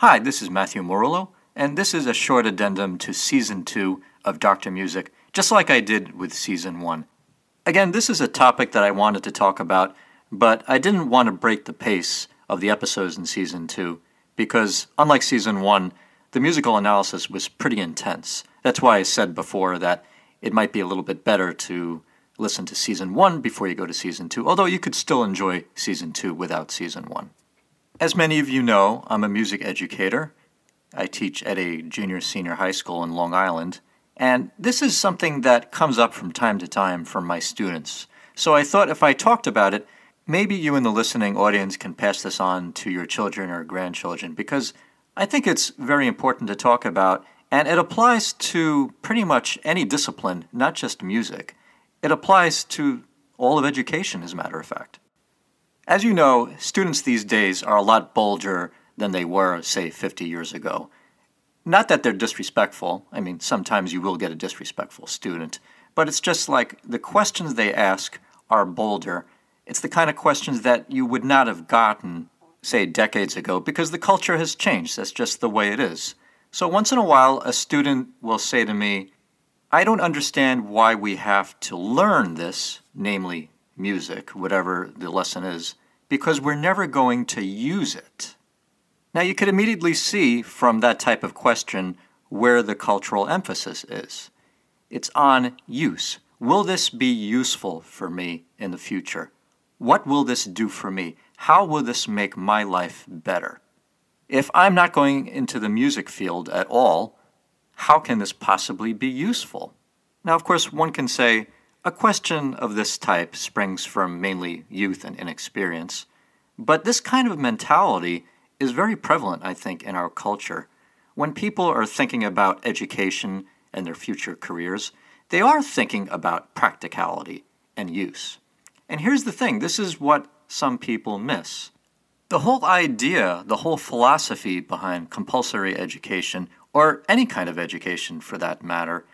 Hi, this is Matthew Morillo, and this is a short addendum to Season 2 of Dr. Music, just like I did with Season 1. Again, this is a topic that I wanted to talk about, but I didn't want to break the pace of the episodes in Season 2, because unlike Season 1, the musical analysis was pretty intense. That's why I said before that it might be a little bit better to listen to Season 1 before you go to Season 2, although you could still enjoy Season 2 without Season 1. As many of you know, I'm a music educator. I teach at a junior-senior high school in Long Island, and this is something that comes up from time to time from my students. So I thought if I talked about it, maybe you in the listening audience can pass this on to your children or grandchildren, because I think it's very important to talk about, and it applies to pretty much any discipline, not just music. It applies to all of education, as a matter of fact. As you know, students these days are a lot bolder than they were, say, 50 years ago. Not that they're disrespectful. I mean, sometimes you will get a disrespectful student. But it's just like the questions they ask are bolder. It's the kind of questions that you would not have gotten, say, decades ago, because the culture has changed. That's just the way it is. So once in a while, a student will say to me, I don't understand why we have to learn this, namely music, whatever the lesson is, because we're never going to use it. Now, you could immediately see from that type of question where the cultural emphasis is. It's on use. Will this be useful for me in the future? What will this do for me? How will this make my life better? If I'm not going into the music field at all, how can this possibly be useful? Now, of course, one can say, a question of this type springs from mainly youth and inexperience, but this kind of mentality is very prevalent, I think, in our culture. When people are thinking about education and their future careers, they are thinking about practicality and use. And here's the thing, this is what some people miss. The whole idea, the whole philosophy behind compulsory education, or any kind of education for that matter,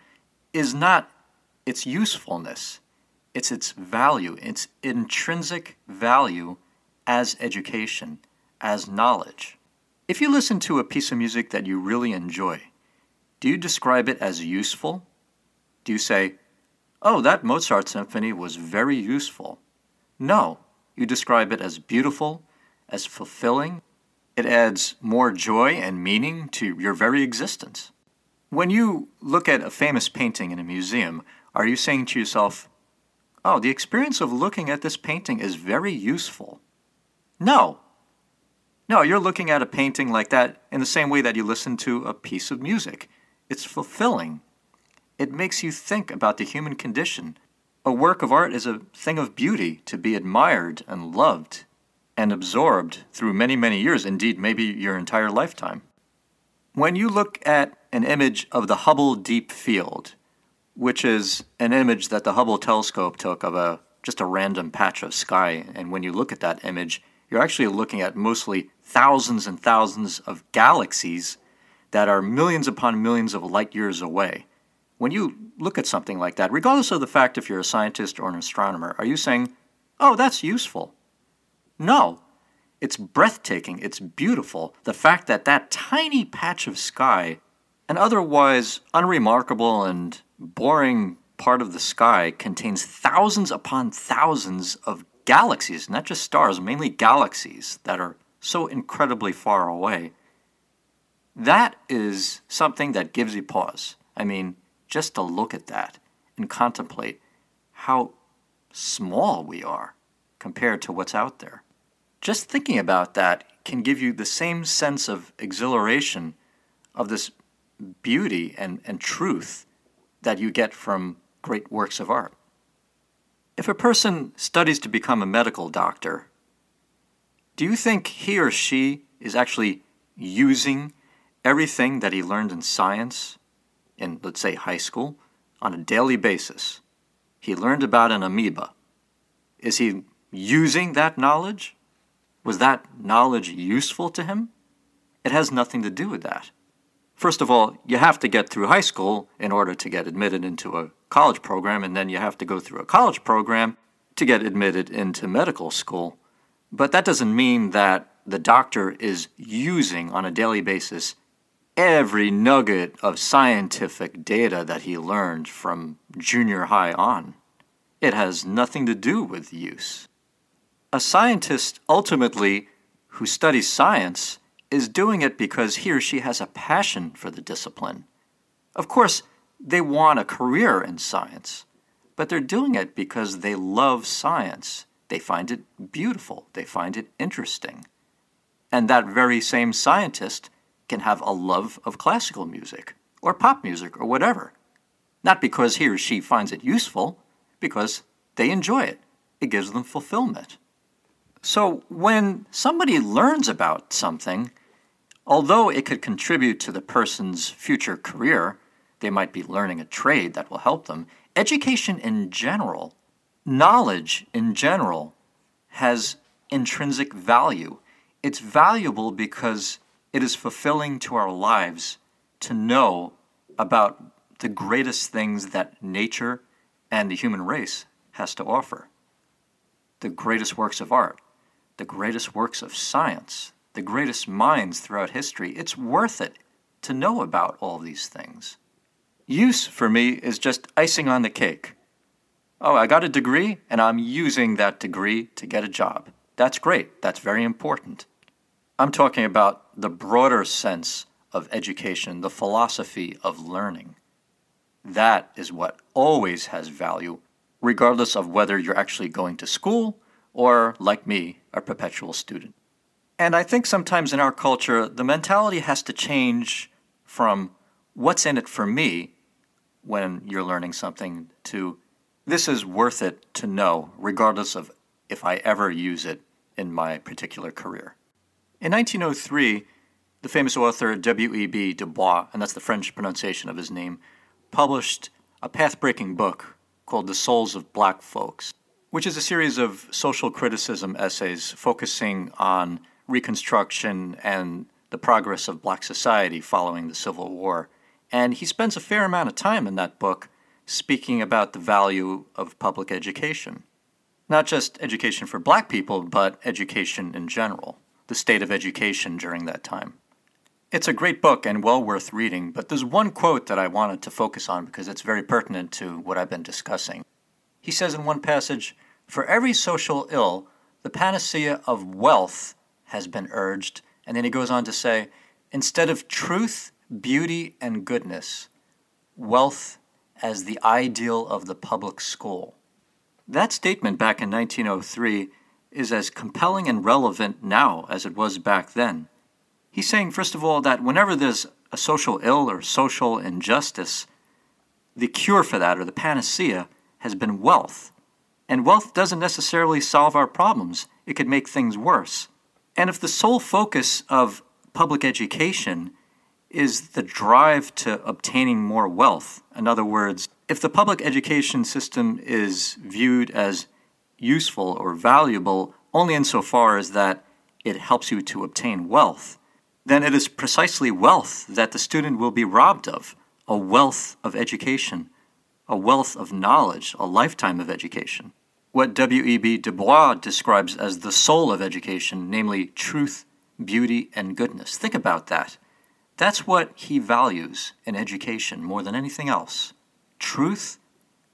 is not its usefulness, it's its value, its intrinsic value as education, as knowledge. If you listen to a piece of music that you really enjoy, do you describe it as useful? Do you say, oh, that Mozart symphony was very useful? No, you describe it as beautiful, as fulfilling. It adds more joy and meaning to your very existence. When you look at a famous painting in a museum, are you saying to yourself, oh, the experience of looking at this painting is very useful? No. No, you're looking at a painting like that in the same way that you listen to a piece of music. It's fulfilling. It makes you think about the human condition. A work of art is a thing of beauty to be admired and loved and absorbed through many, many years, indeed, maybe your entire lifetime. When you look at an image of the Hubble Deep Field, which is an image that the Hubble telescope took of just a random patch of sky. And when you look at that image, you're actually looking at mostly thousands and thousands of galaxies that are millions upon millions of light years away. When you look at something like that, regardless of the fact if you're a scientist or an astronomer, are you saying, oh, that's useful? No, it's breathtaking, it's beautiful. The fact that that tiny patch of sky, an otherwise unremarkable and boring part of the sky, contains thousands upon thousands of galaxies, not just stars, mainly galaxies that are so incredibly far away. That is something that gives you pause. I mean, just to look at that and contemplate how small we are compared to what's out there. Just thinking about that can give you the same sense of exhilaration of this beauty and truth that you get from great works of art. If a person studies to become a medical doctor, do you think he or she is actually using everything that he learned in science in, let's say, high school, on a daily basis? He learned about an amoeba. Is he using that knowledge? Was that knowledge useful to him? It has nothing to do with that. First of all, you have to get through high school in order to get admitted into a college program, and then you have to go through a college program to get admitted into medical school. But that doesn't mean that the doctor is using on a daily basis every nugget of scientific data that he learned from junior high on. It has nothing to do with use. A scientist, ultimately, who studies science is doing it because he or she has a passion for the discipline. Of course, they want a career in science, but they're doing it because they love science. They find it beautiful. They find it interesting. And that very same scientist can have a love of classical music or pop music or whatever. Not because he or she finds it useful, because they enjoy it. It gives them fulfillment. So when somebody learns about something, although it could contribute to the person's future career, they might be learning a trade that will help them, education in general, knowledge in general, has intrinsic value. It's valuable because it is fulfilling to our lives to know about the greatest things that nature and the human race has to offer. The greatest works of art, the greatest works of science, the greatest minds throughout history. It's worth it to know about all these things. Use, for me, is just icing on the cake. Oh, I got a degree, and I'm using that degree to get a job. That's great. That's very important. I'm talking about the broader sense of education, the philosophy of learning. That is what always has value, regardless of whether you're actually going to school or, like me, a perpetual student. And I think sometimes in our culture, the mentality has to change from what's in it for me when you're learning something to this is worth it to know, regardless of if I ever use it in my particular career. In 1903, the famous author W.E.B. Du Bois, and that's the French pronunciation of his name, published a path-breaking book called The Souls of Black Folks, which is a series of social criticism essays focusing on Reconstruction and the progress of black society following the Civil War. And he spends a fair amount of time in that book speaking about the value of public education. Not just education for black people, but education in general, the state of education during that time. It's a great book and well worth reading, but there's one quote that I wanted to focus on because it's very pertinent to what I've been discussing. He says in one passage, "For every social ill, the panacea of wealth has been urged," and then he goes on to say, "instead of truth, beauty, and goodness, wealth as the ideal of the public school." That statement back in 1903 is as compelling and relevant now as it was back then. He's saying, first of all, that whenever there's a social ill or social injustice, the cure for that, or the panacea, has been wealth. And wealth doesn't necessarily solve our problems. It could make things worse. And if the sole focus of public education is the drive to obtaining more wealth, in other words, if the public education system is viewed as useful or valuable only insofar as that it helps you to obtain wealth, then it is precisely wealth that the student will be robbed of, a wealth of education, a wealth of knowledge, a lifetime of education. What W.E.B. Du Bois describes as the soul of education, namely truth, beauty, and goodness. Think about that. That's what he values in education more than anything else. Truth,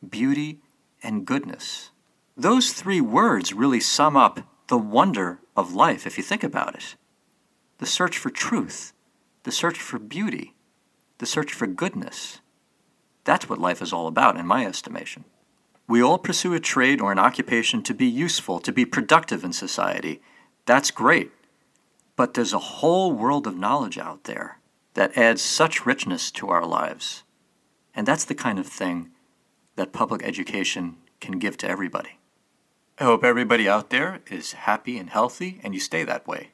beauty, and goodness. Those three words really sum up the wonder of life, if you think about it. The search for truth, the search for beauty, the search for goodness. That's what life is all about, in my estimation. We all pursue a trade or an occupation to be useful, to be productive in society. That's great. But there's a whole world of knowledge out there that adds such richness to our lives. And that's the kind of thing that public education can give to everybody. I hope everybody out there is happy and healthy, and you stay that way.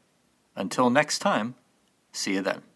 Until next time, see you then.